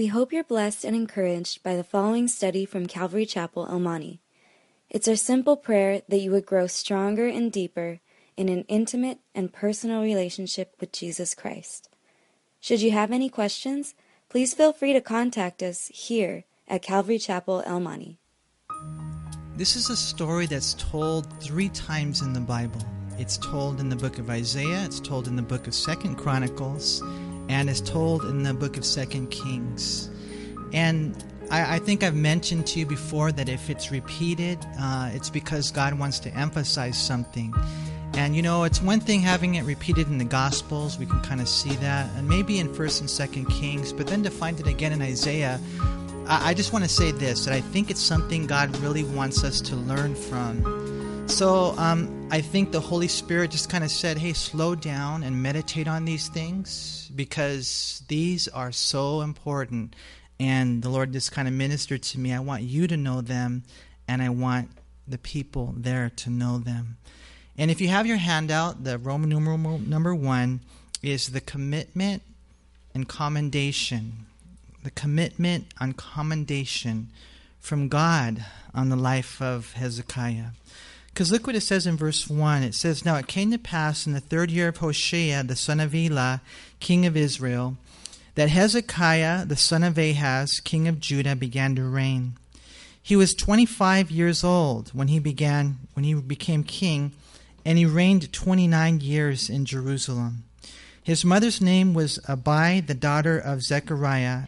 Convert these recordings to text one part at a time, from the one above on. We hope you're blessed and encouraged by the following study from Calvary Chapel El Monte. It's our simple prayer that you would grow stronger and deeper in an intimate and personal relationship with Jesus Christ. Should you have any questions, please feel free to contact us here at Calvary Chapel El Monte. This is a story that's told 3 times in the Bible. It's told in the book of Isaiah, it's told in the book of 2 Chronicles, and it's told in the book of 2 Kings. And I think I've mentioned to you before that if it's repeated, it's because God wants to emphasize something. And you know, it's one thing having it repeated in the Gospels, we can kind of see that, and maybe in 1st and 2nd Kings, but then to find it again in Isaiah, I just want to say this, that I think it's something God really wants us to learn from. So I think the Holy Spirit just kind of said, hey, slow down and meditate on these things, because these are so important. And the Lord just kind of ministered to me. I want you to know them, and I want the people there to know them. And if you have your handout, the Roman numeral number 1 is the commitment and commendation. The commitment and commendation from God on the life of Hezekiah. Because look what it says in verse 1. It says, Now it came to pass in the 3rd year of Hoshea, the son of Elah, king of Israel, that Hezekiah, the son of Ahaz, king of Judah, began to reign. He was 25 years old when he became king, and he reigned 29 years in Jerusalem. His mother's name was Abi, the daughter of Zechariah,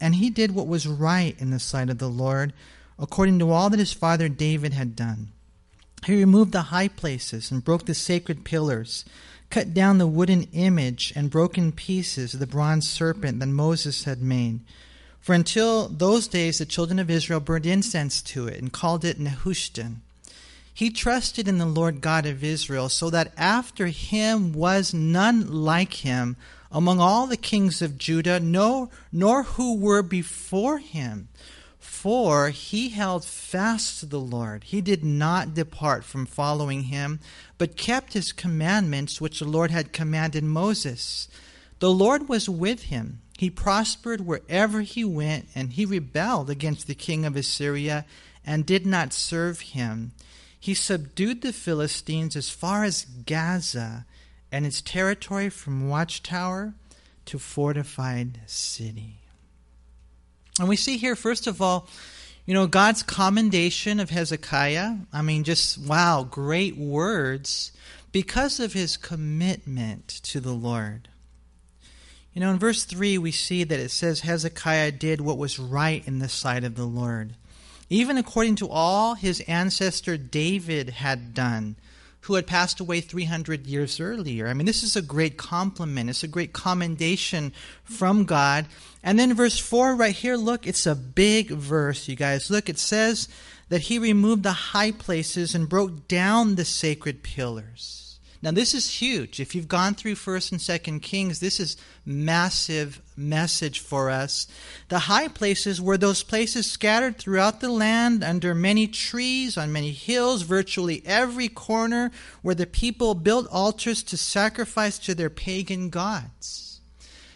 and he did what was right in the sight of the Lord, according to all that his father David had done. He removed the high places and broke the sacred pillars, cut down the wooden image and broke in pieces the bronze serpent that Moses had made. For until those days the children of Israel burned incense to it and called it Nehushtan. He trusted in the Lord God of Israel, so that after him was none like him among all the kings of Judah, no, nor who were before him. For he held fast to the Lord. He did not depart from following him, but kept his commandments which the Lord had commanded Moses. The Lord was with him. He prospered wherever he went, and he rebelled against the king of Assyria and did not serve him. He subdued the Philistines as far as Gaza and its territory from watchtower to fortified city. And we see here, first of all, you know, God's commendation of Hezekiah. I mean, just, wow, great words because of his commitment to the Lord. You know, in verse 3, we see that it says Hezekiah did what was right in the sight of the Lord, even according to all his ancestor David had done, who had passed away 300 years earlier. I mean, this is a great compliment. It's a great commendation from God. And then verse 4 right here, look, it's a big verse, you guys. Look, it says that he removed the high places and broke down the sacred pillars. Now, this is huge. If you've gone through 1st and 2nd Kings, this is massive message for us. The high places were those places scattered throughout the land under many trees, on many hills, virtually every corner, where the people built altars to sacrifice to their pagan gods.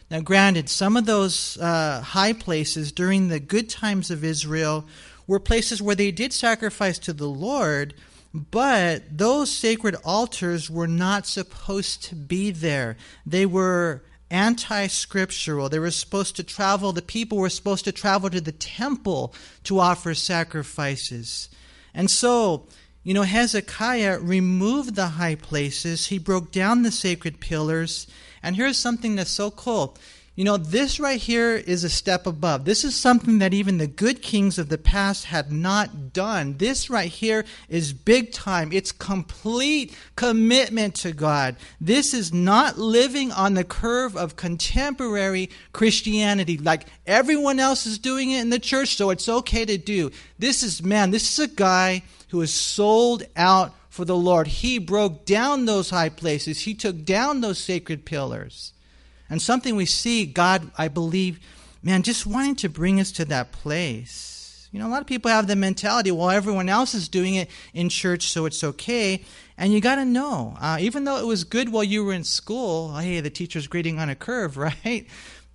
Now, granted, some of those high places during the good times of Israel were places where they did sacrifice to the Lord, but those sacred altars were not supposed to be there. They were anti-scriptural. They were supposed to travel, the people were supposed to travel to the temple to offer sacrifices. And so, you know, Hezekiah removed the high places, he broke down the sacred pillars, and here's something that's so cool. You know, this right here is a step above. This is something that even the good kings of the past had not done. This right here is big time. It's complete commitment to God. This is not living on the curve of contemporary Christianity, like everyone else is doing it in the church, so it's okay to do. This is a guy who is sold out for the Lord. He broke down those high places. He took down those sacred pillars. And something we see, God, I believe, man, just wanting to bring us to that place. You know, a lot of people have the mentality, well, everyone else is doing it in church, so it's okay. And you got to know, even though it was good while you were in school, hey, the teacher's grading on a curve, right?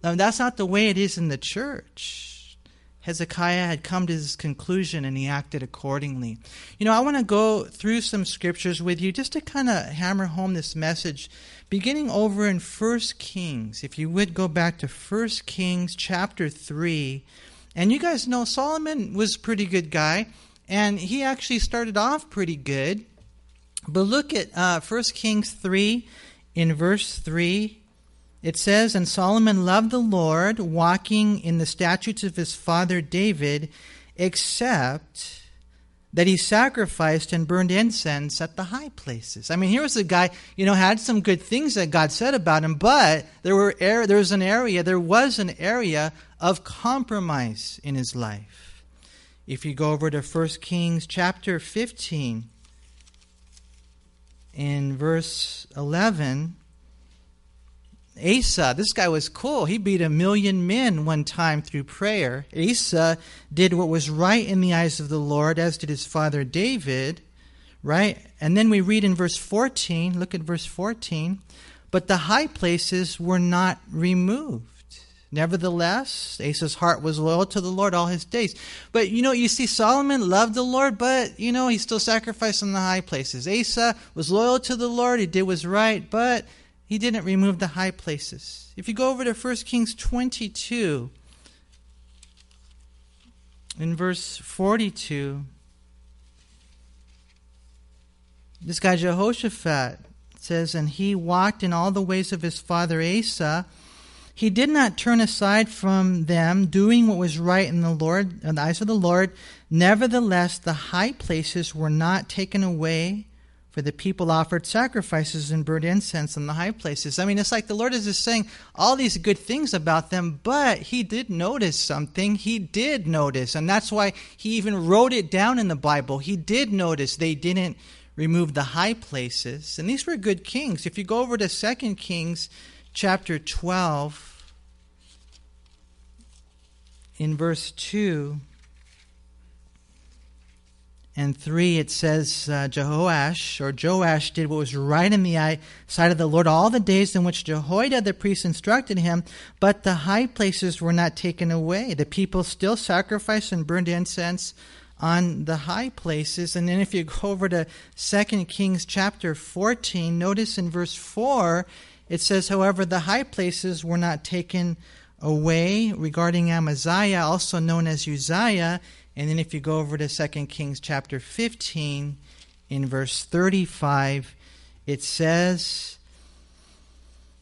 Now, that's not the way it is in the church. Hezekiah had come to this conclusion and he acted accordingly. You know, I want to go through some scriptures with you just to kind of hammer home this message, beginning over in 1 Kings. If you would go back to 1 Kings chapter 3. And you guys know Solomon was a pretty good guy, and he actually started off pretty good. But look at 1 Kings 3 in verse 3. It says, "And Solomon loved the Lord, walking in the statutes of his father David, except that he sacrificed and burned incense at the high places." I mean, here was a guy, you know, had some good things that God said about him, but there was an area of compromise in his life. If you go over to 1 Kings chapter 15, in verse 11, Asa, this guy was cool. He beat 1,000,000 men one time through prayer. Asa did what was right in the eyes of the Lord, as did his father David, right? And then we read in verse 14, look at verse 14, "But the high places were not removed. Nevertheless, Asa's heart was loyal to the Lord all his days." But, you know, you see Solomon loved the Lord, but, you know, he still sacrificed in the high places. Asa was loyal to the Lord. He did what was right, but he didn't remove the high places. If you go over to 1 Kings 22, in verse 42, this guy Jehoshaphat says, "And he walked in all the ways of his father Asa. He did not turn aside from them, doing what was right in the Lord, in the eyes of the Lord. Nevertheless, the high places were not taken away, for the people offered sacrifices and burnt incense in the high places." I mean, it's like the Lord is just saying all these good things about them, but he did notice something. He did notice, and that's why he even wrote it down in the Bible. He did notice they didn't remove the high places, and these were good kings. If you go over to 2 Kings chapter 12, in verse 2, and 3, it says, Joash did what was right in the sight of the Lord all the days in which Jehoiada the priest instructed him, but the high places were not taken away. The people still sacrificed and burned incense on the high places. And then if you go over to 2 Kings chapter 14, notice in verse 4, it says, "However, the high places were not taken away," regarding Amaziah, also known as Uzziah. And then if you go over to 2 Kings chapter 15, in verse 35, it says,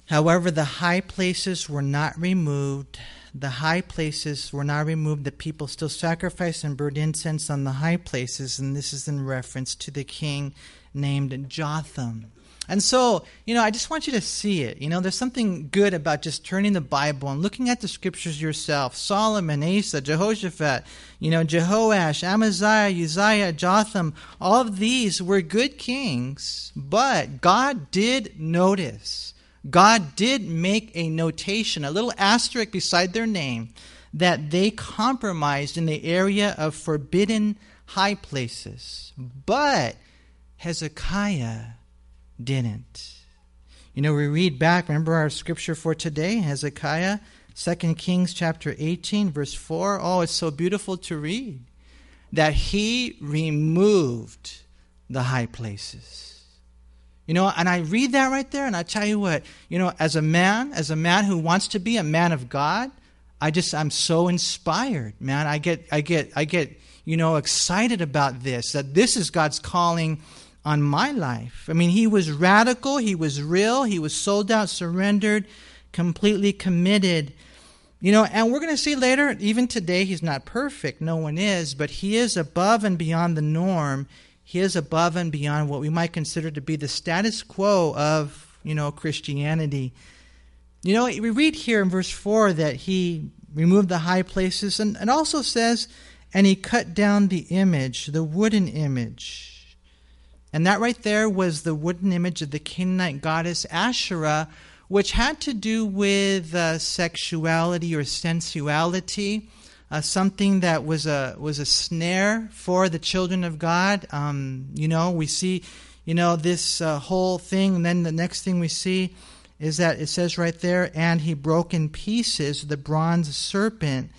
"However, the high places were not removed. The high places were not removed. The people still sacrificed and burned incense on the high places." And this is in reference to the king named Jotham. And so, you know, I just want you to see it. You know, there's something good about just turning the Bible and looking at the scriptures yourself. Solomon, Asa, Jehoshaphat, you know, Jehoash, Amaziah, Uzziah, Jotham, all of these were good kings, but God did notice. God did make a notation, a little asterisk beside their name, that they compromised in the area of forbidden high places. But Hezekiah didn't. You know, we read back, remember our scripture for today, Hezekiah, 2 Kings chapter 18, verse 4. Oh, it's so beautiful to read that he removed the high places. You know, and I read that right there, and I tell you what, you know, as a man who wants to be a man of God, I'm so inspired, man. I get, you know, excited about this, that this is God's calling on my life. I mean, he was radical, he was real, he was sold out, surrendered, completely committed. You know, and we're going to see later, even today, he's not perfect, no one is, but he is above and beyond the norm. He is above and beyond what we might consider to be the status quo of, you know, Christianity. You know, we read here in verse 4 that he removed the high places, and also says, "And he cut down the image, the wooden image." And that right there was the wooden image of the Canaanite goddess Asherah, which had to do with sexuality or sensuality, something that was a snare for the children of God. You know, we see, you know, this whole thing, and then the next thing we see is that it says right there, and he broke in pieces the bronze serpent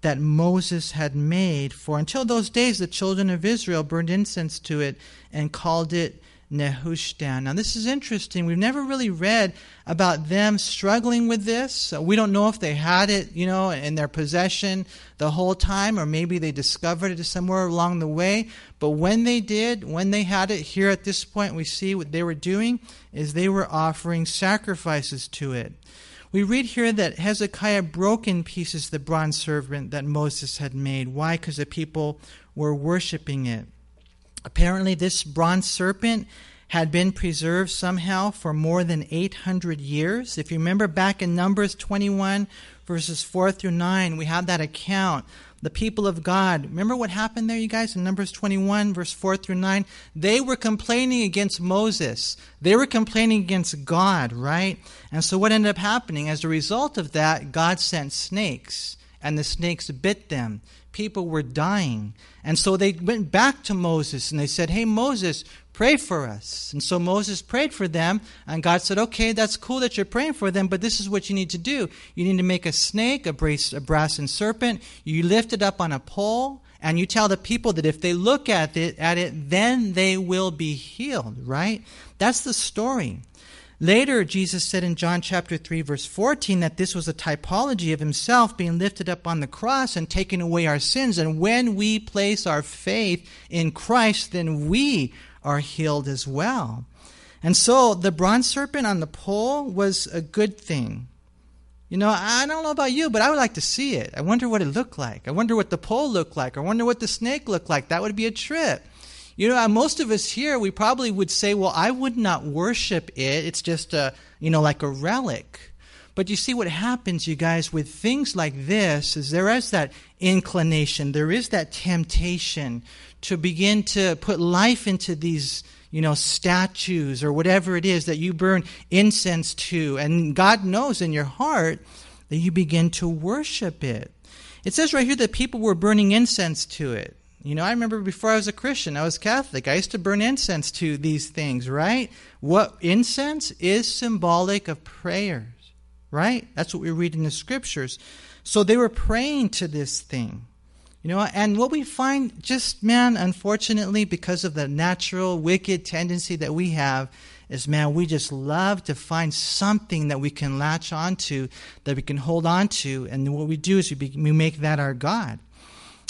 that Moses had made. For until those days, the children of Israel burned incense to it and called it Nehushtan. Now, this is interesting. We've never really read about them struggling with this. We don't know if they had it, you know, in their possession the whole time, or maybe they discovered it somewhere along the way. But when they did, when they had it, here at this point, we see what they were doing is they were offering sacrifices to it. We read here that Hezekiah broke in pieces the bronze serpent that Moses had made. Why? Because the people were worshiping it. Apparently, this bronze serpent had been preserved somehow for more than 800 years. If you remember back in Numbers 21, verses 4 through 9, we have that account. The people of God, remember what happened there, you guys, in Numbers 21, verse 4 through 9? They were complaining against Moses. They were complaining against God, right? And so what ended up happening? As a result of that, God sent snakes, and the snakes bit them. People were dying. And so they went back to Moses, and they said, hey, Moses, pray for us. And so Moses prayed for them, and God said, okay, that's cool that you're praying for them, but this is what you need to do. You need to make a snake, a brass serpent. You lift it up on a pole, and you tell the people that if they look at it, then they will be healed, right? That's the story. Later, Jesus said in John chapter 3, verse 14, that this was a typology of himself being lifted up on the cross and taking away our sins. And when we place our faith in Christ, then we are healed as well. And so the bronze serpent on the pole was a good thing. You know, I don't know about you, but I would like to see it. I wonder what it looked like. I wonder what the pole looked like. I wonder what the snake looked like. That would be a trip. You know, most of us here, we probably would say, well, I would not worship it. It's just like a relic. But you see what happens, you guys, with things like this is there is that inclination. There is that temptation to begin to put life into these, you know, statues or whatever it is that you burn incense to. And God knows in your heart that you begin to worship it. It says right here that people were burning incense to it. You know, I remember before I was a Christian, I was Catholic. I used to burn incense to these things, right? What incense is symbolic of prayers, right? That's what we read in the scriptures. So they were praying to this thing, you know, and what we find just, man, unfortunately, because of the natural wicked tendency that we have is, man, we just love to find something that we can latch onto, that we can hold onto. And what we do is we make that our God.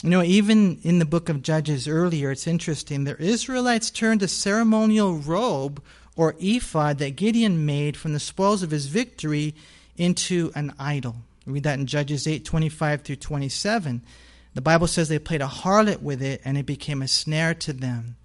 You know, even in the book of Judges earlier, it's interesting. The Israelites turned a ceremonial robe or ephod that Gideon made from the spoils of his victory into an idol. We read that in Judges 8:25 through 27. The Bible says they played a harlot with it, and it became a snare to them.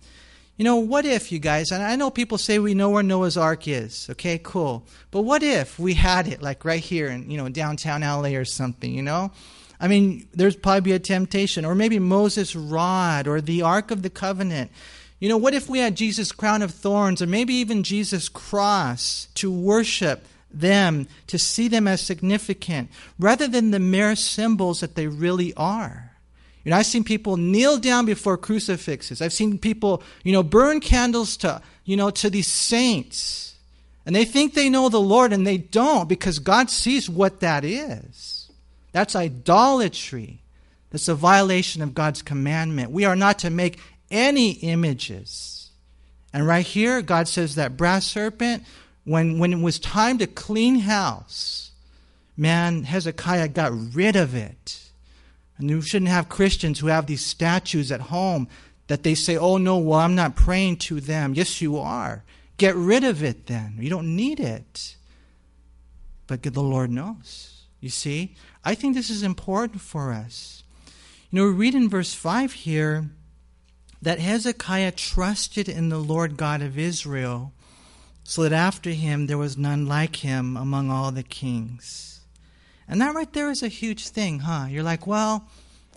You know, what if, you guys, and I know people say we know where Noah's Ark is. Okay, cool. But what if we had it, like right here in, you know, downtown LA or something, you know? I mean, there's probably a temptation, or maybe Moses' rod, or the Ark of the Covenant. You know, what if we had Jesus' crown of thorns, or maybe even Jesus' cross, to worship them, to see them as significant, rather than the mere symbols that they really are? You know, I've seen people kneel down before crucifixes. I've seen people, you know, burn candles to, you know, to these saints. And they think they know the Lord, and they don't, because God sees what that is. That's idolatry. That's a violation of God's commandment. We are not to make any images. And right here, God says that brass serpent, when it was time to clean house, man, Hezekiah got rid of it. And you shouldn't have Christians who have these statues at home that they say, oh, no, well, I'm not praying to them. Yes, you are. Get rid of it then. You don't need it. But the Lord knows. You see, I think this is important for us. You know, we read in verse 5 here that Hezekiah trusted in the Lord God of Israel, so that after him there was none like him among all the kings. And that right there is a huge thing, huh? You're like, well,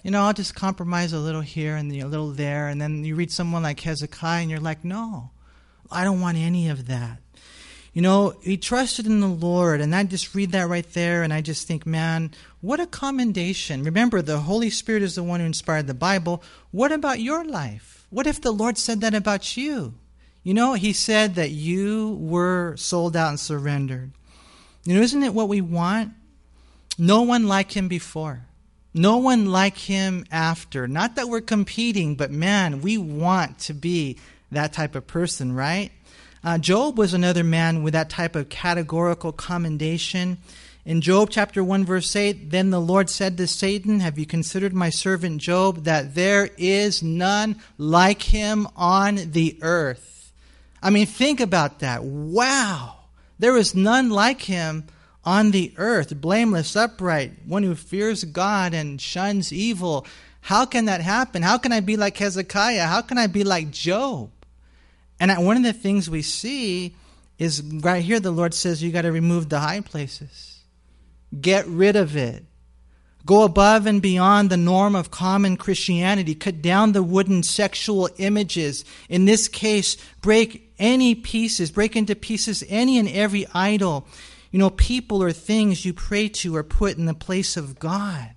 you know, I'll just compromise a little here and a little there. And then you read someone like Hezekiah and you're like, no, I don't want any of that. You know, he trusted in the Lord, and I just read that right there, and I just think, man, what a commendation. Remember, the Holy Spirit is the one who inspired the Bible. What about your life? What if the Lord said that about you? You know, he said that you were sold out and surrendered. You know, isn't it what we want? No one like him before. No one like him after. Not that we're competing, but man, we want to be that type of person, right? Job was another man with that type of categorical commendation. In Job chapter 1, verse 8, "Then the Lord said to Satan, 'Have you considered my servant Job, that there is none like him on the earth?'" I mean, think about that. Wow. There is none like him on the earth, blameless, upright, one who fears God and shuns evil. How can that happen? How can I be like Hezekiah? How can I be like Job? And one of the things we see is right here, the Lord says, you got to remove the high places. Get rid of it. Go above and beyond the norm of common Christianity. Cut down the wooden sexual images. In this case, break into pieces any and every idol. You know, people or things you pray to are put in the place of God.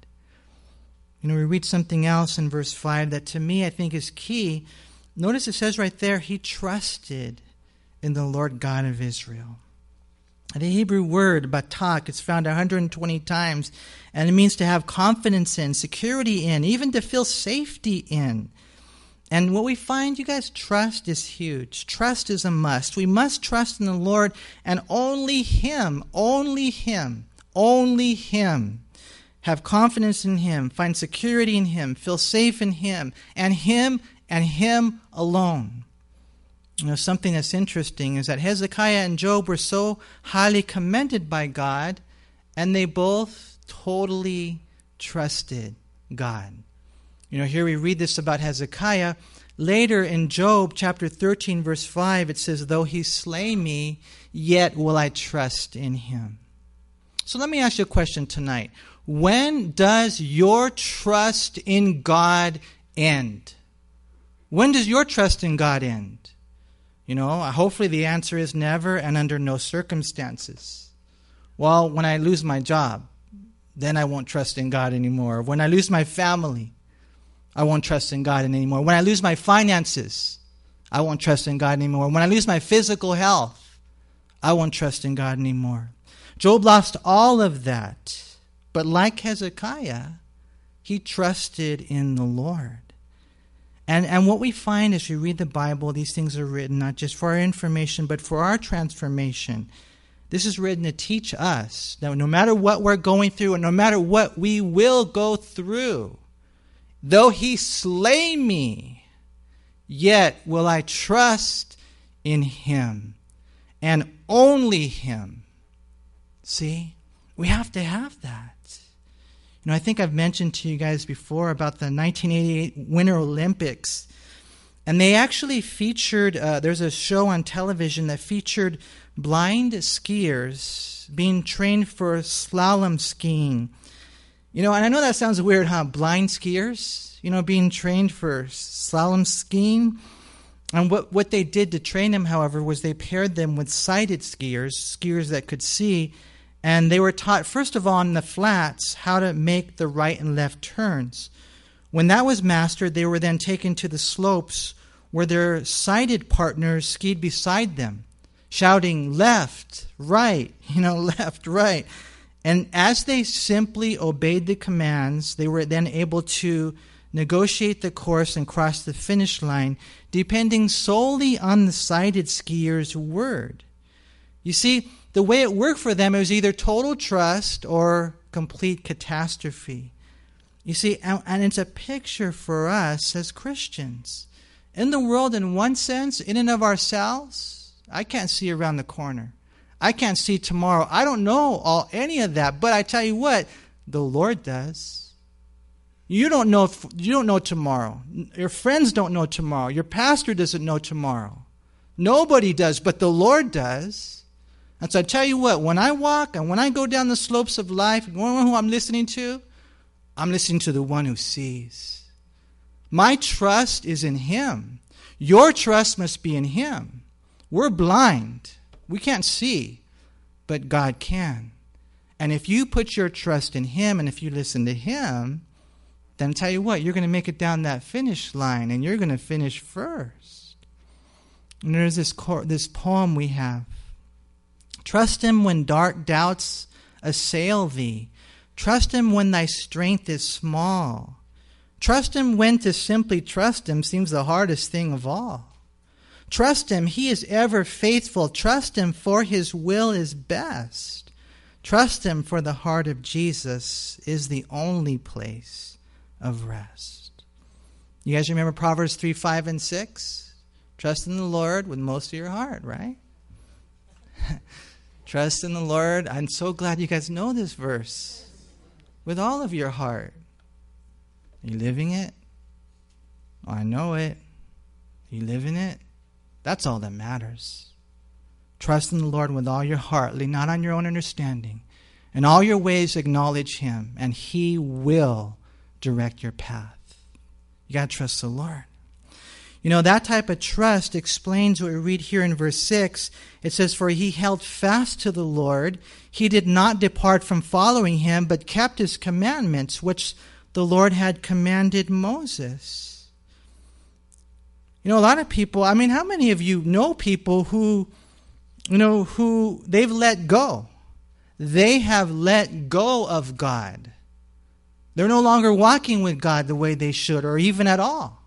You know, we read something else in verse 5 that to me I think is key. Notice it says right there, he trusted in the Lord God of Israel. The Hebrew word, batak, is found 120 times, and it means to have confidence in, security in, even to feel safety in. And what we find, you guys, trust is huge. Trust is a must. We must trust in the Lord and only him, only him, only him. Have confidence in him, find security in him, feel safe in him, and him and him alone. You know, something that's interesting is that Hezekiah and Job were so highly commended by God, and they both totally trusted God. You know, here we read this about Hezekiah. Later in Job chapter 13, verse 5, it says, "Though he slay me, yet will I trust in him." So let me ask you a question tonight. When does your trust in God end? When does your trust in God end? You know, hopefully the answer is never and under no circumstances. Well, when I lose my job, then I won't trust in God anymore. When I lose my family, I won't trust in God anymore. When I lose my finances, I won't trust in God anymore. When I lose my physical health, I won't trust in God anymore. Job lost all of that. But like Hezekiah, he trusted in the Lord. And what we find as we read the Bible, these things are written not just for our information, but for our transformation. This is written to teach us that no matter what we're going through and no matter what we will go through, though he slay me, yet will I trust in him and only him. See, we have to have that. You know, I think I've mentioned to you guys before about the 1988 Winter Olympics. And they actually featured, there's a show on television that featured blind skiers being trained for slalom skiing. You know, and I know that sounds weird, huh? Blind skiers, you know, being trained for slalom skiing. And what they did to train them, however, was they paired them with sighted skiers, skiers that could see. And they were taught, first of all, on the flats, how to make the right and left turns. When that was mastered, they were then taken to the slopes where their sighted partners skied beside them, shouting, left, right, you know, left, right. And as they simply obeyed the commands, they were then able to negotiate the course and cross the finish line, depending solely on the sighted skier's word. You see, the way it worked for them, it was either total trust or complete catastrophe. You see, and it's a picture for us as Christians. In the world, in one sense, in and of ourselves, I can't see around the corner. I can't see tomorrow. I don't know any of that, but I tell you what, the Lord does. You don't know tomorrow. Your friends don't know tomorrow. Your pastor doesn't know tomorrow. Nobody does, but the Lord does. And so I tell you what, when I walk and when I go down the slopes of life, you know who I'm listening to the one who sees. My trust is in him. Your trust must be in him. We're blind. We can't see, but God can. And if you put your trust in him and if you listen to him, then I tell you what, you're going to make it down that finish line and you're going to finish first. And there's this poem we have Trust him when dark doubts assail thee. Trust him when thy strength is small. Trust him when to simply trust him seems the hardest thing of all. Trust him, he is ever faithful. Trust him, for his will is best. Trust him, for the heart of Jesus is the only place of rest. You guys remember Proverbs 3, 5, and 6? Trust in the Lord with most of your heart, right? Trust in the Lord. I'm so glad you guys know this verse. With all of your heart. Are you living it? Oh, I know it. Are you living it? That's all that matters. Trust in the Lord with all your heart. Lean not on your own understanding. In all your ways acknowledge him, and he will direct your path. You got to trust the Lord. You know, that type of trust explains what we read here in verse 6. It says, for he held fast to the Lord. He did not depart from following him, but kept his commandments, which the Lord had commanded Moses. You know, a lot of people, I mean, how many of you know people who, you know, who they've let go? They have let go of God. They're no longer walking with God the way they should, or even at all.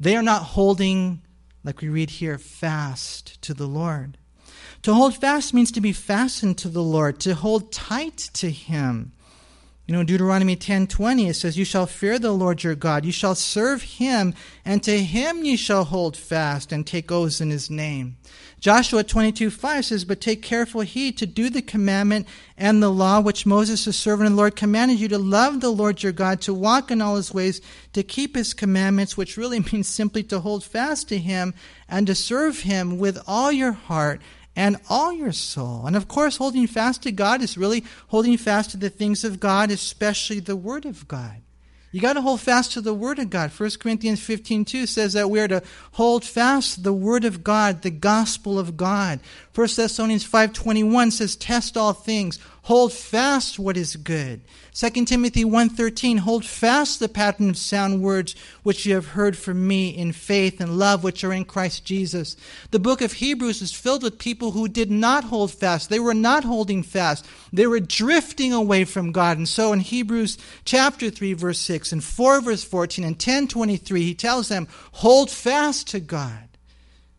They are not holding, like we read here, fast to the Lord. To hold fast means to be fastened to the Lord, to hold tight to him. You know, Deuteronomy 10:20, it says, you shall fear the Lord your God, you shall serve him, and to him ye shall hold fast, and take oaths in his name. Joshua 22:5 says, but take careful heed to do the commandment and the law which Moses the servant of the Lord commanded you, to love the Lord your God, to walk in all his ways, to keep his commandments, which really means simply to hold fast to him and to serve him with all your heart and all your soul. And of course, holding fast to God is really holding fast to the things of God, especially the Word of God. You got to hold fast to the Word of God. 1 Corinthians 15:2 says that we are to hold fast the Word of God, the gospel of God. 1 Thessalonians 5:21 says, test all things. Hold fast what is good. 2 Timothy 1:13, hold fast the pattern of sound words which you have heard from me in faith and love which are in Christ Jesus. The book of Hebrews is filled with people who did not hold fast. They were not holding fast. They were drifting away from God. And so in Hebrews chapter 3, verse 6, and 4, verse 14, and 10:23, he tells them, hold fast to God.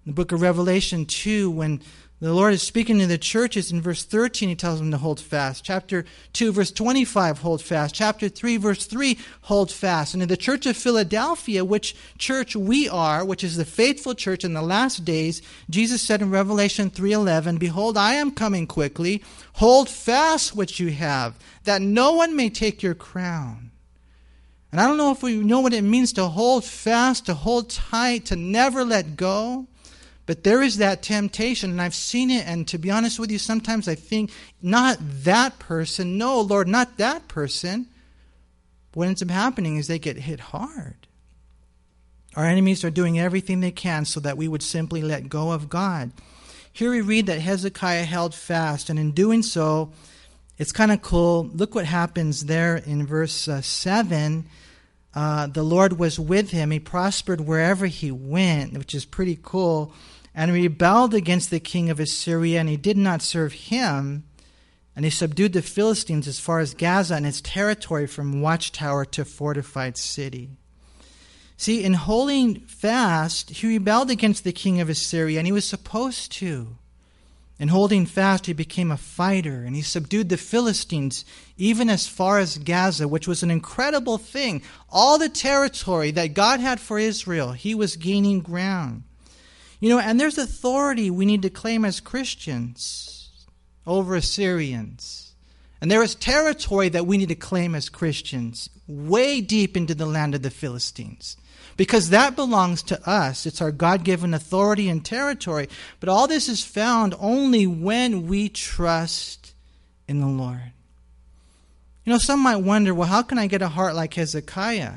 In the book of Revelation 2, when the Lord is speaking to the churches in verse 13, he tells them to hold fast. Chapter 2, verse 25, hold fast. Chapter 3, verse 3, hold fast. And in the church of Philadelphia, which church we are, which is the faithful church in the last days, Jesus said in Revelation 3:11, behold, I am coming quickly. Hold fast what you have, that no one may take your crown. And I don't know if we know what it means to hold fast, to hold tight, to never let go. But there is that temptation, and I've seen it, and to be honest with you, sometimes I think, not that person, no, Lord, not that person. What ends up happening is they get hit hard. Our enemies are doing everything they can so that we would simply let go of God. Here we read that Hezekiah held fast, and in doing so, it's kind of cool. Look what happens there in verse 7. The Lord was with him. He prospered wherever he went, which is pretty cool. And he rebelled against the king of Assyria, and he did not serve him. And he subdued the Philistines as far as Gaza and its territory, from watchtower to fortified city. See, in holding fast, he rebelled against the king of Assyria, and he was supposed to. In holding fast, he became a fighter, and he subdued the Philistines even as far as Gaza, which was an incredible thing. All the territory that God had for Israel, he was gaining ground. You know, and there's authority we need to claim as Christians over Assyrians. And there is territory that we need to claim as Christians way deep into the land of the Philistines. Because that belongs to us. It's our God-given authority and territory. But all this is found only when we trust in the Lord. You know, some might wonder, well, how can I get a heart like Hezekiah?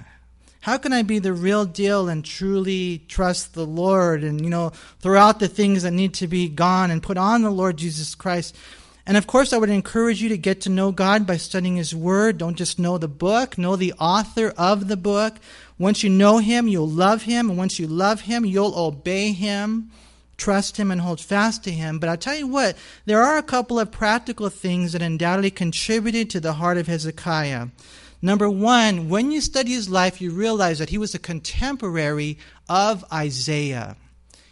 How can I be the real deal and truly trust the Lord and, you know, throw out the things that need to be gone and put on the Lord Jesus Christ? And of course, I would encourage you to get to know God by studying his word. Don't just know the book. Know the author of the book. Once you know him, you'll love him. And once you love him, you'll obey him. trust him and hold fast to him. But I'll tell you what, there are a couple of practical things that undoubtedly contributed to the heart of Hezekiah. Number one, when you study his life, you realize that he was a contemporary of Isaiah.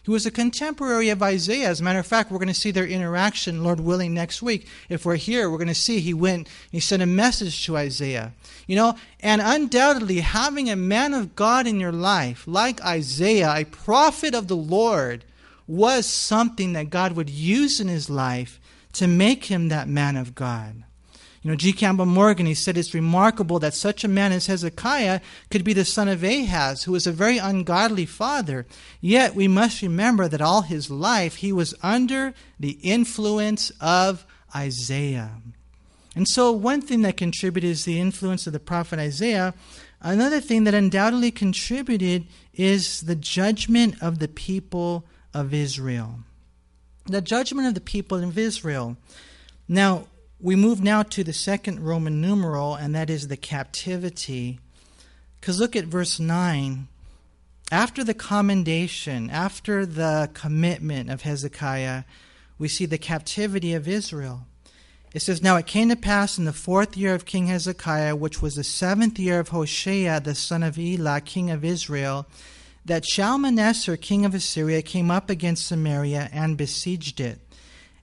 He was a contemporary of Isaiah. As a matter of fact, we're going to see their interaction, Lord willing, next week. If we're here, we're going to see he went and he sent a message to Isaiah. You know, and undoubtedly, having a man of God in your life, like Isaiah, a prophet of the Lord, was something that God would use in his life to make him that man of God. You know, G. Campbell Morgan, he said, it's remarkable that such a man as Hezekiah could be the son of Ahaz, who was a very ungodly father. Yet we must remember that all his life he was under the influence of Isaiah. And so one thing that contributed is the influence of the prophet Isaiah. Another thing that undoubtedly contributed is the judgment of the people of Israel. The judgment of the people of Israel. Now, we move now to the second Roman numeral, and that is the captivity. Because look at verse 9. After the commendation, after the commitment of Hezekiah, we see the captivity of Israel. It says, Now it came to pass in the 4th year of King Hezekiah, which was the 7th year of Hoshea, the son of Elah, king of Israel, that Shalmaneser, king of Assyria, came up against Samaria and besieged it.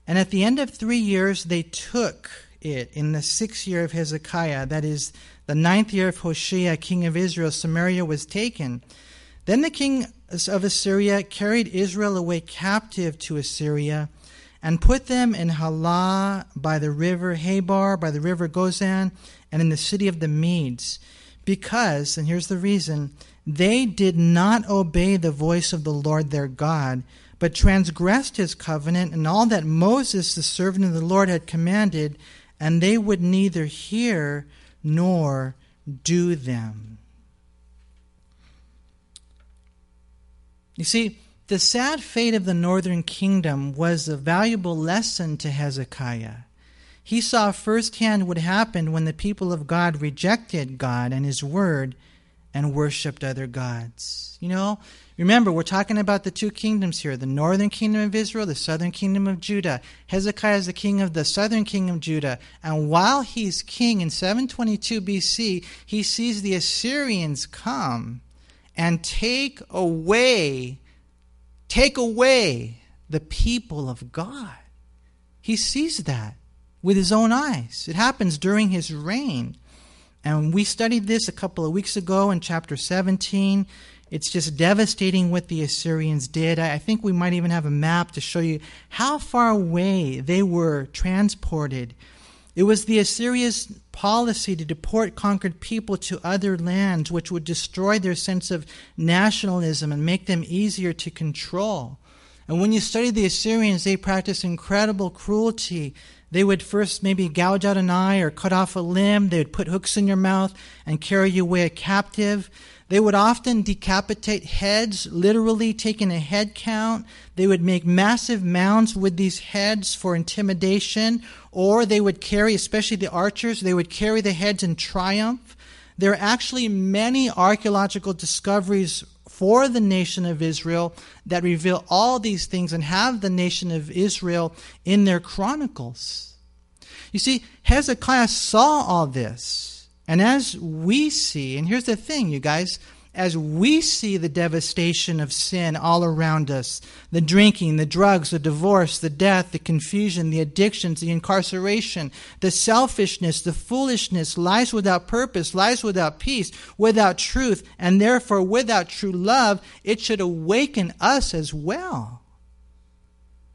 And at the end of 3 years, they took it in the 6th year of Hezekiah. That is, the 9th year of Hoshea, king of Israel, Samaria was taken. Then the king of Assyria carried Israel away captive to Assyria and put them in Halah by the river Habar, by the river Gozan, and in the city of the Medes. Because, and here's the reason, they did not obey the voice of the Lord their God, but transgressed his covenant and all that Moses, the servant of the Lord, had commanded, and they would neither hear nor do them. You see, the sad fate of the northern kingdom was a valuable lesson to Hezekiah. He saw firsthand what happened when the people of God rejected God and his word and worshipped other gods. You know, remember, we're talking about the two kingdoms here, the northern kingdom of Israel, the southern kingdom of Judah. Hezekiah is the king of the southern kingdom of Judah. And while he's king in 722 BC, he sees the Assyrians come and take away the people of God. He sees that with his own eyes. It happens during his reign. And we studied this a couple of weeks ago in chapter 17. It's just devastating what the Assyrians did. I think we might even have a map to show you how far away they were transported. It was the Assyrians' policy to deport conquered people to other lands, which would destroy their sense of nationalism and make them easier to control. And when you study the Assyrians, they practiced incredible cruelty. They would first maybe gouge out an eye or cut off a limb. They would put hooks in your mouth and carry you away a captive. They would often decapitate heads, literally taking a head count. They would make massive mounds with these heads for intimidation, or they would carry, especially the archers, they would carry the heads in triumph. There are actually many archaeological discoveries for the nation of Israel that reveal all these things and have the nation of Israel in their chronicles. You see, Hezekiah saw all this. And as we see, and here's the thing, you guys, as we see the devastation of sin all around us, the drinking, the drugs, the divorce, the death, the confusion, the addictions, the incarceration, the selfishness, the foolishness, lives without purpose, lives without peace, without truth, and therefore without true love, it should awaken us as well.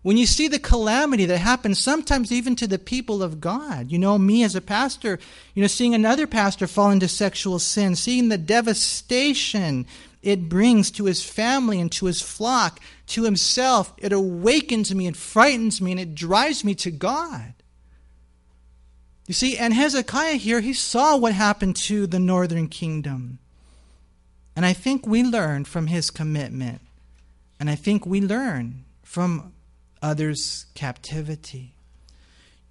When you see the calamity that happens sometimes even to the people of God, you know, me as a pastor, you know, seeing another pastor fall into sexual sin, seeing the devastation it brings to his family and to his flock, to himself, it awakens me, it frightens me, and it drives me to God. You see, and Hezekiah here, he saw what happened to the northern kingdom. And I think we learn from his commitment. And I think we learn from others' captivity.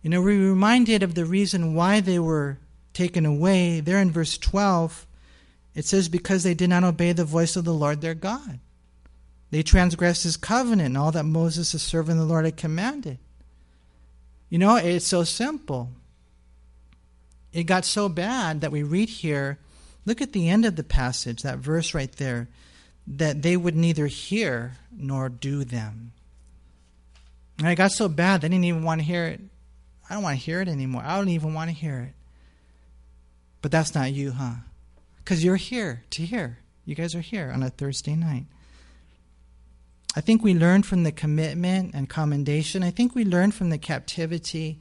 You know, we're reminded of the reason why they were taken away. There in verse 12, it says, because they did not obey the voice of the Lord their God. They transgressed his covenant and all that Moses, the servant of the Lord, had commanded. You know, it's so simple. It got so bad that we read here, look at the end of the passage, that verse right there, that they would neither hear nor do them. And it got so bad they didn't even want to hear it. I don't want to hear it anymore. I don't even want to hear it. But that's not you, huh? Because you're here to hear. You guys are here on a Thursday night. I think we learned from the commitment and commendation. I think we learned from the captivity.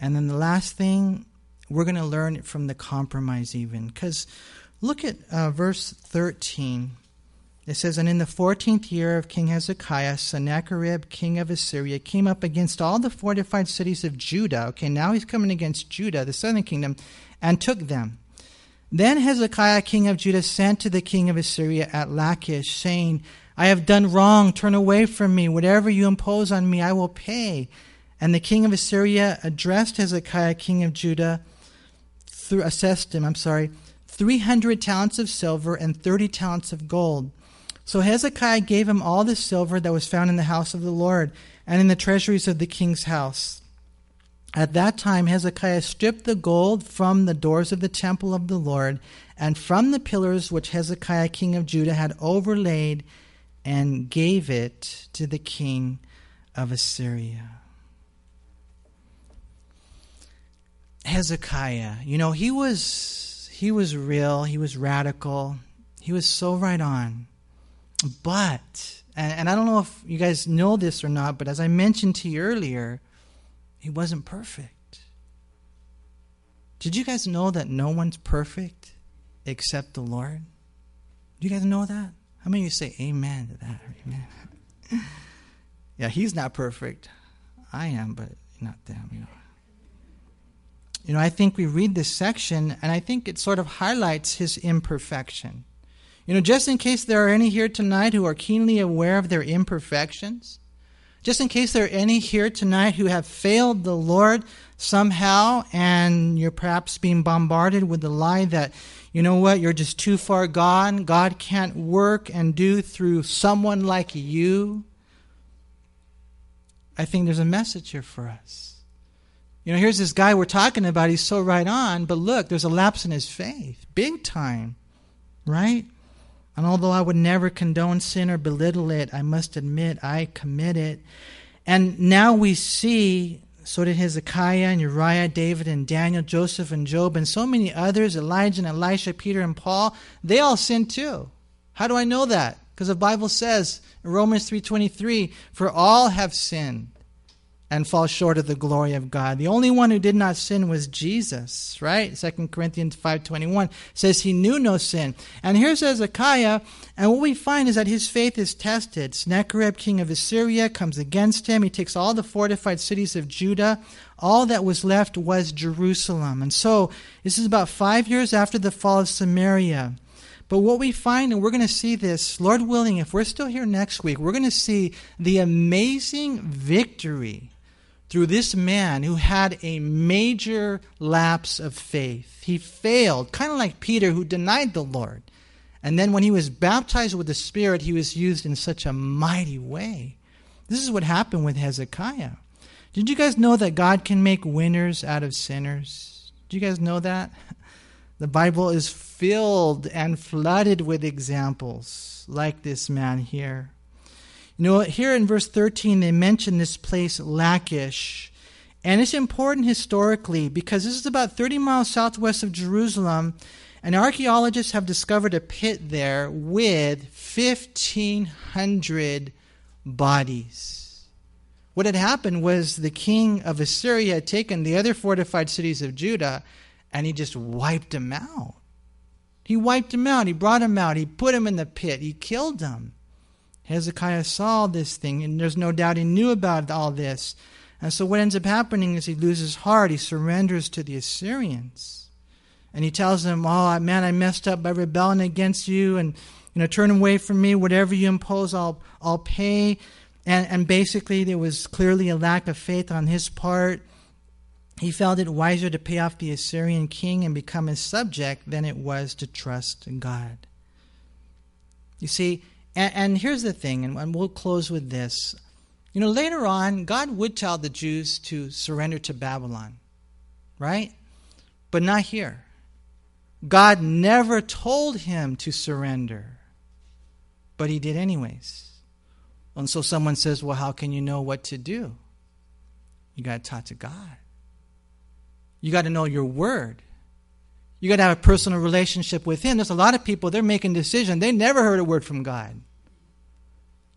And then the last thing, we're going to learn from the compromise even. Because look at verse 13. It says, and in the 14th year of King Hezekiah, Sennacherib, king of Assyria, came up against all the fortified cities of Judah. Okay, now he's coming against Judah, the southern kingdom, and took them. Then Hezekiah, king of Judah, sent to the king of Assyria at Lachish, saying, I have done wrong, turn away from me. Whatever you impose on me, I will pay. And the king of Assyria addressed Hezekiah, king of Judah, assessed him, 300 talents of silver and 30 talents of gold. So Hezekiah gave him all the silver that was found in the house of the Lord and in the treasuries of the king's house. At that time, Hezekiah stripped the gold from the doors of the temple of the Lord and from the pillars which Hezekiah, king of Judah, had overlaid, and gave it to the king of Assyria. Hezekiah, you know, he was real, he was radical, he was so right on. But, and I don't know if you guys know this or not, but as I mentioned to you earlier, he wasn't perfect. Did you guys know that no one's perfect except the Lord? Do you guys know that? How many of you say amen to that? Amen. Yeah, he's not perfect. I am, but not them, you know. You know, I think we read this section, and I think it sort of highlights his imperfection. You know, just in case there are any here tonight who are keenly aware of their imperfections, just in case there are any here tonight who have failed the Lord somehow, and you're perhaps being bombarded with the lie that, you know what, you're just too far gone. God can't work and do through someone like you. I think there's a message here for us. You know, here's this guy we're talking about. He's so right on. But look, there's a lapse in his faith. Big time. Right? And although I would never condone sin or belittle it, I must admit I commit it. And now we see, so did Hezekiah and Uriah, David and Daniel, Joseph and Job, and so many others, Elijah and Elisha, Peter and Paul, they all sinned too. How do I know that? Because the Bible says in Romans 3:23, for all have sinned and fall short of the glory of God. The only one who did not sin was Jesus, right? 2 Corinthians 5:21 says he knew no sin. And here's Hezekiah, and what we find is that his faith is tested. Sennacherib, king of Assyria, comes against him. He takes all the fortified cities of Judah. All that was left was Jerusalem. And so this is about 5 years after the fall of Samaria. But what we find, and we're going to see this, Lord willing, if we're still here next week, we're going to see the amazing victory through this man who had a major lapse of faith. He failed, kind of like Peter, who denied the Lord. And then when he was baptized with the Spirit, he was used in such a mighty way. This is what happened with Hezekiah. Did you guys know that God can make winners out of sinners? Do you guys know that? The Bible is filled and flooded with examples like this man here. You know, here in verse 13, they mention this place, Lachish. And it's important historically because this is about 30 miles southwest of Jerusalem, and archaeologists have discovered a pit there with 1,500 bodies. What had happened was the king of Assyria had taken the other fortified cities of Judah, and he just wiped them out. He wiped them out. He brought them out. He put them in the pit. He killed them. Hezekiah saw this thing, and there's no doubt he knew about all this. And so what ends up happening is he loses heart. He surrenders to the Assyrians. And he tells them, oh, man, I messed up by rebelling against you, and, you know, turn away from me. Whatever you impose, I'll pay. And basically there was clearly a lack of faith on his part. He felt it wiser to pay off the Assyrian king and become his subject than it was to trust God. You see, And here's the thing, and we'll close with this. You know, later on, God would tell the Jews to surrender to Babylon, right? But not here. God never told him to surrender, but he did anyways. And so someone says, well, how can you know what to do? You got to talk to God. You got to know your word. You got to have a personal relationship with him. There's a lot of people, they're making decisions. They never heard a word from God.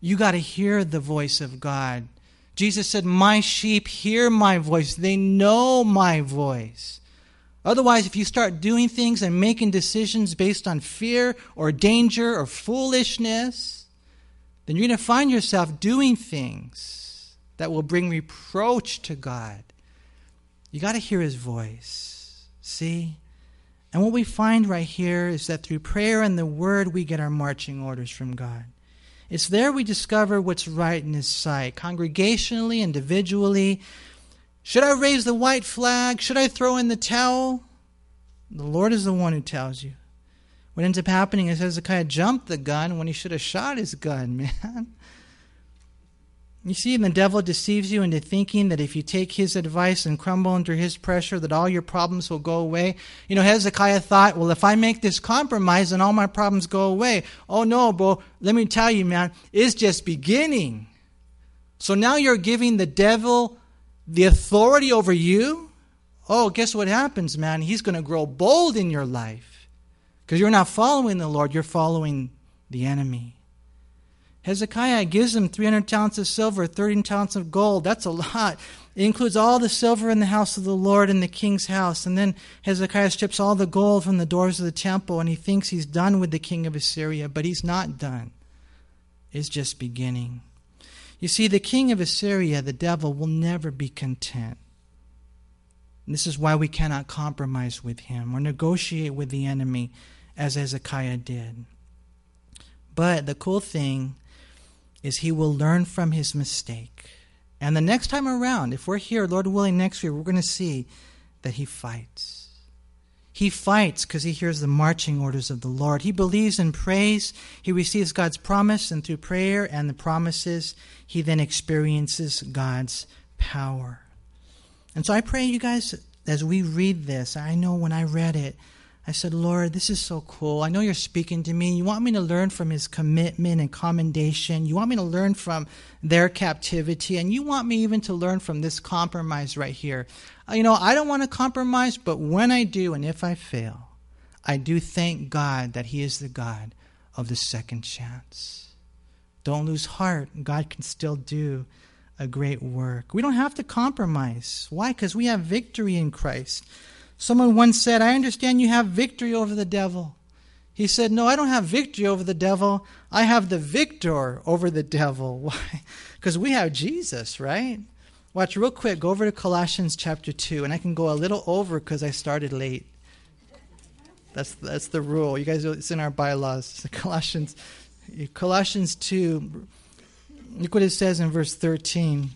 You got to hear the voice of God. Jesus said, my sheep hear my voice. They know my voice. Otherwise, if you start doing things and making decisions based on fear or danger or foolishness, then you're going to find yourself doing things that will bring reproach to God. You got to hear his voice. See? And what we find right here is that through prayer and the word, we get our marching orders from God. It's there we discover what's right in his sight, congregationally, individually. Should I raise the white flag? Should I throw in the towel? The Lord is the one who tells you. What ends up happening is Hezekiah jumped the gun when he should have shot his gun, man. You see, and the devil deceives you into thinking that if you take his advice and crumble under his pressure, that all your problems will go away. You know, Hezekiah thought, well, if I make this compromise, then all my problems go away. Oh, no, bro, let me tell you, man, it's just beginning. So now you're giving the devil the authority over you. Oh, guess what happens, man? He's going to grow bold in your life because you're not following the Lord. You're following the enemy. Hezekiah gives him 300 talents of silver, 30 talents of gold. That's a lot. It includes all the silver in the house of the Lord and the king's house. And then Hezekiah strips all the gold from the doors of the temple, and he thinks he's done with the king of Assyria, but he's not done. It's just beginning. You see, the king of Assyria, the devil, will never be content. And this is why we cannot compromise with him or negotiate with the enemy as Hezekiah did. But the cool thing is he will learn from his mistake. And the next time around, if we're here, Lord willing, next year, we're going to see that he fights. He fights because he hears the marching orders of the Lord. He believes and prays. He receives God's promise, and through prayer and the promises, he then experiences God's power. And so I pray you guys, as we read this, I know when I read it, I said, Lord, this is so cool. I know you're speaking to me. You want me to learn from his commitment and commendation. You want me to learn from their captivity. And you want me even to learn from this compromise right here. You know, I don't want to compromise, but when I do and if I fail, I do thank God that he is the God of the second chance. Don't lose heart. God can still do a great work. We don't have to compromise. Why? Because we have victory in Christ. Someone once said, I understand you have victory over the devil. He said, no, I don't have victory over the devil. I have the victor over the devil. Why? Because we have Jesus, right? Watch real quick. Go over to Colossians chapter 2. And I can go a little over because I started late. That's the rule. You guys, it's in our bylaws. Colossians 2. Look what it says in verse 13.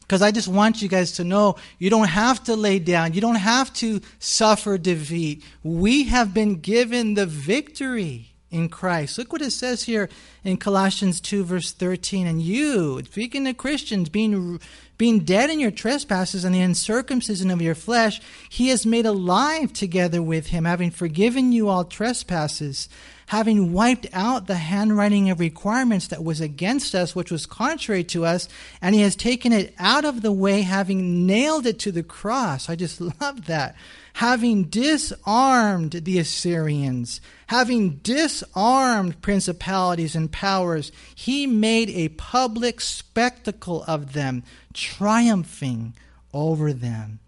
Because I just want you guys to know, you don't have to lay down. You don't have to suffer defeat. We have been given the victory in Christ. Look what it says here in Colossians 2, verse 13. And you, speaking to Christians, being dead in your trespasses and the uncircumcision of your flesh, he has made alive together with him, having forgiven you all trespasses, having wiped out the handwriting of requirements that was against us, which was contrary to us, and he has taken it out of the way, having nailed it to the cross. I just love that. Having disarmed the Assyrians, having disarmed principalities and powers, he made a public spectacle of them, triumphing over them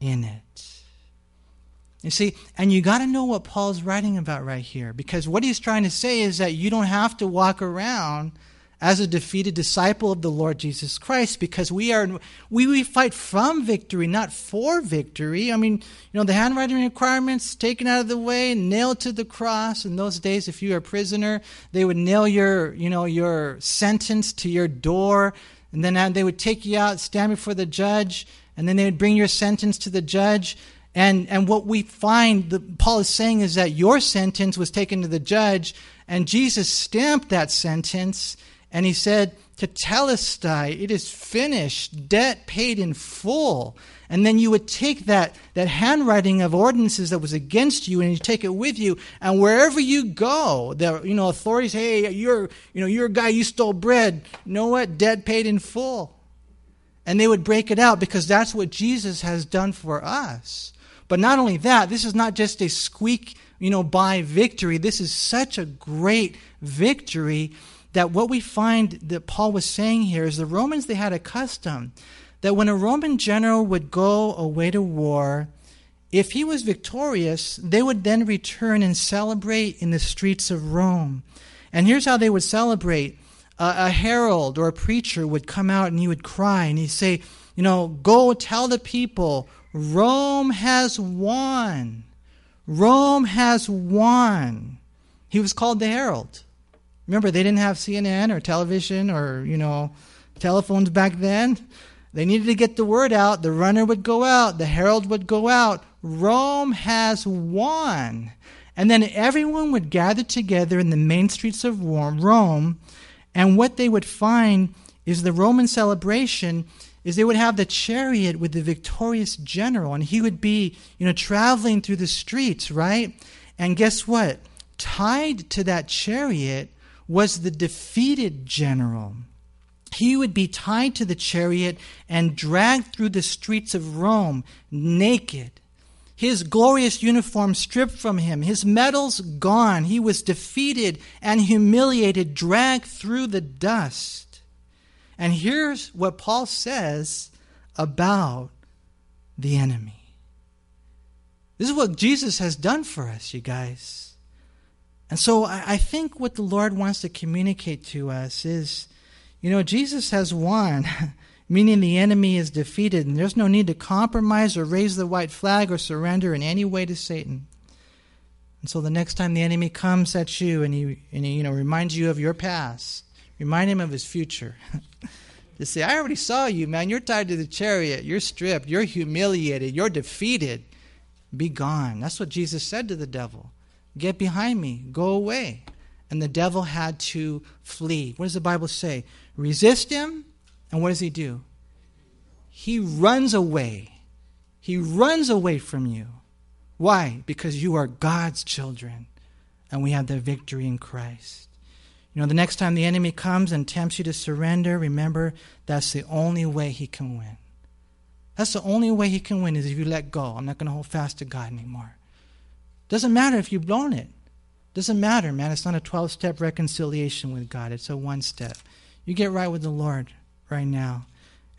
in it. You see, and you got to know what Paul's writing about right here, because what he's trying to say is that you don't have to walk around as a defeated disciple of the Lord Jesus Christ, because we fight from victory, not for victory. I mean, you know, the handwriting requirements taken out of the way, nailed to the cross. In those days, if you were a prisoner, they would nail your sentence to your door, and then they would take you out, stand before the judge, and then they would bring your sentence to the judge. And what we find Paul is saying is that your sentence was taken to the judge, and Jesus stamped that sentence, and he said, "Tetelestai, it is finished, debt paid in full." And then you would take that handwriting of ordinances that was against you, and you take it with you, and wherever you go, the authorities, "Hey, you're a guy, you stole bread. You know what? Debt paid in full." And they would break it out, because that's what Jesus has done for us. But not only that, this is not just a squeak, by victory. This is such a great victory that what we find that Paul was saying here is the Romans, they had a custom that when a Roman general would go away to war, if he was victorious, they would then return and celebrate in the streets of Rome. And here's how they would celebrate. A herald or a preacher would come out and he would cry and he'd say, "Go tell the people, Rome has won. Rome has won." He was called the herald. Remember, they didn't have CNN or television or, telephones back then. They needed to get the word out. The runner would go out. The herald would go out. "Rome has won." And then everyone would gather together in the main streets of Rome. And what they would find is the Roman celebration is they would have the chariot with the victorious general. And he would be, traveling through the streets, right? And guess what? Tied to that chariot was the defeated general. He would be tied to the chariot and dragged through the streets of Rome naked. His glorious uniform stripped from him, his medals gone. He was defeated and humiliated, dragged through the dust. And here's what Paul says about the enemy. This is what Jesus has done for us, you guys. And so I think what the Lord wants to communicate to us is, Jesus has won, meaning the enemy is defeated, and there's no need to compromise or raise the white flag or surrender in any way to Satan. And so the next time the enemy comes at you and he reminds you of your past, remind him of his future. Just say, "I already saw you, man. You're tied to the chariot. You're stripped. You're humiliated. You're defeated. Be gone." That's what Jesus said to the devil. "Get behind me. Go away." And the devil had to flee. What does the Bible say? Resist him, and what does he do? He runs away. He runs away from you. Why? Because you are God's children, and we have the victory in Christ. The next time the enemy comes and tempts you to surrender, remember, that's the only way he can win. That's the only way he can win, is if you let go. "I'm not going to hold fast to God anymore." Doesn't matter if you've blown it. Doesn't matter, man. It's not a 12-step reconciliation with God. It's a one step. You get right with the Lord right now,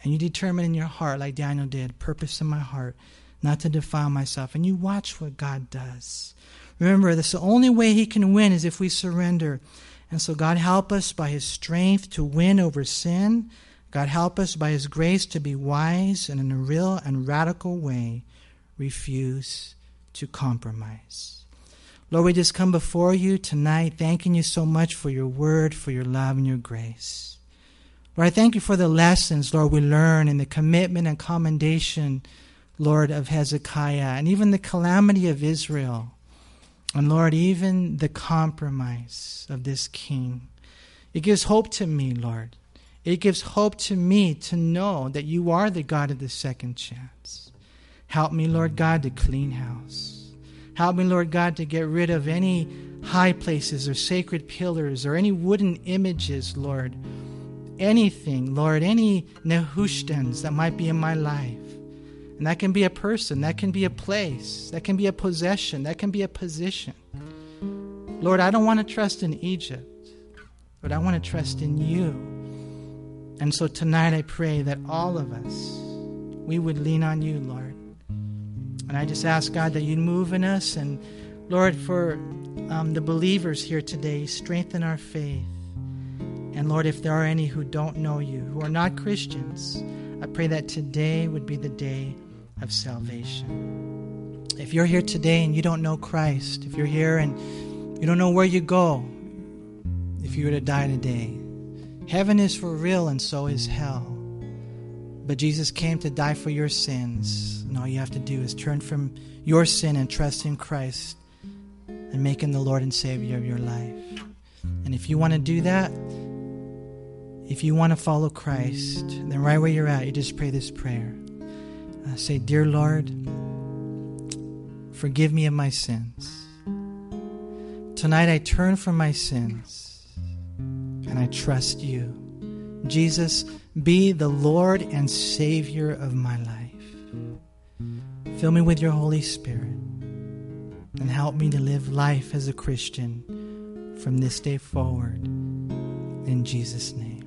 and you determine in your heart, like Daniel did, "Purpose in my heart, not to defile myself." And you watch what God does. Remember, that's the only way he can win, is if we surrender. And so God help us by his strength to win over sin. God help us by his grace to be wise, and in a real and radical way, refuse to compromise. Lord, we just come before you tonight, thanking you so much for your word, for your love, and your grace. Lord, I thank you for the lessons, Lord, we learn, and the commitment and commendation, Lord, of Hezekiah, and even the calamity of Israel, and Lord, even the compromise of this king. It gives hope to me, Lord. It gives hope to me to know that you are the God of the second chance. Help me, Lord God, to clean house. Help me, Lord God, to get rid of any high places or sacred pillars or any wooden images, Lord. Anything, Lord, any Nehushtans that might be in my life. And that can be a person, that can be a place, that can be a possession, that can be a position. Lord, I don't want to trust in Egypt, but I want to trust in you. And so tonight I pray that all of us, we would lean on you, Lord. And I just ask, God, that you'd move in us. And, Lord, for the believers here today, strengthen our faith. And, Lord, if there are any who don't know you, who are not Christians, I pray that today would be the day of salvation. If you're here today and you don't know Christ, if you're here and you don't know where you go if you were to die today, heaven is for real and so is hell. But Jesus came to die for your sins. And all you have to do is turn from your sin and trust in Christ and make Him the Lord and Savior of your life. And if you want to do that, if you want to follow Christ, then right where you're at, you just pray this prayer. Say, "Dear Lord, forgive me of my sins. Tonight I turn from my sins and I trust you. Jesus, be the Lord and Savior of my life. Fill me with your Holy Spirit and help me to live life as a Christian from this day forward. In Jesus' name."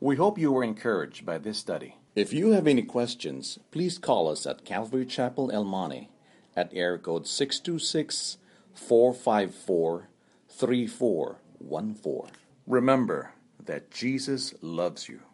We hope you were encouraged by this study. If you have any questions, please call us at Calvary Chapel El Monte at air code 626-454-3414. Remember that Jesus loves you.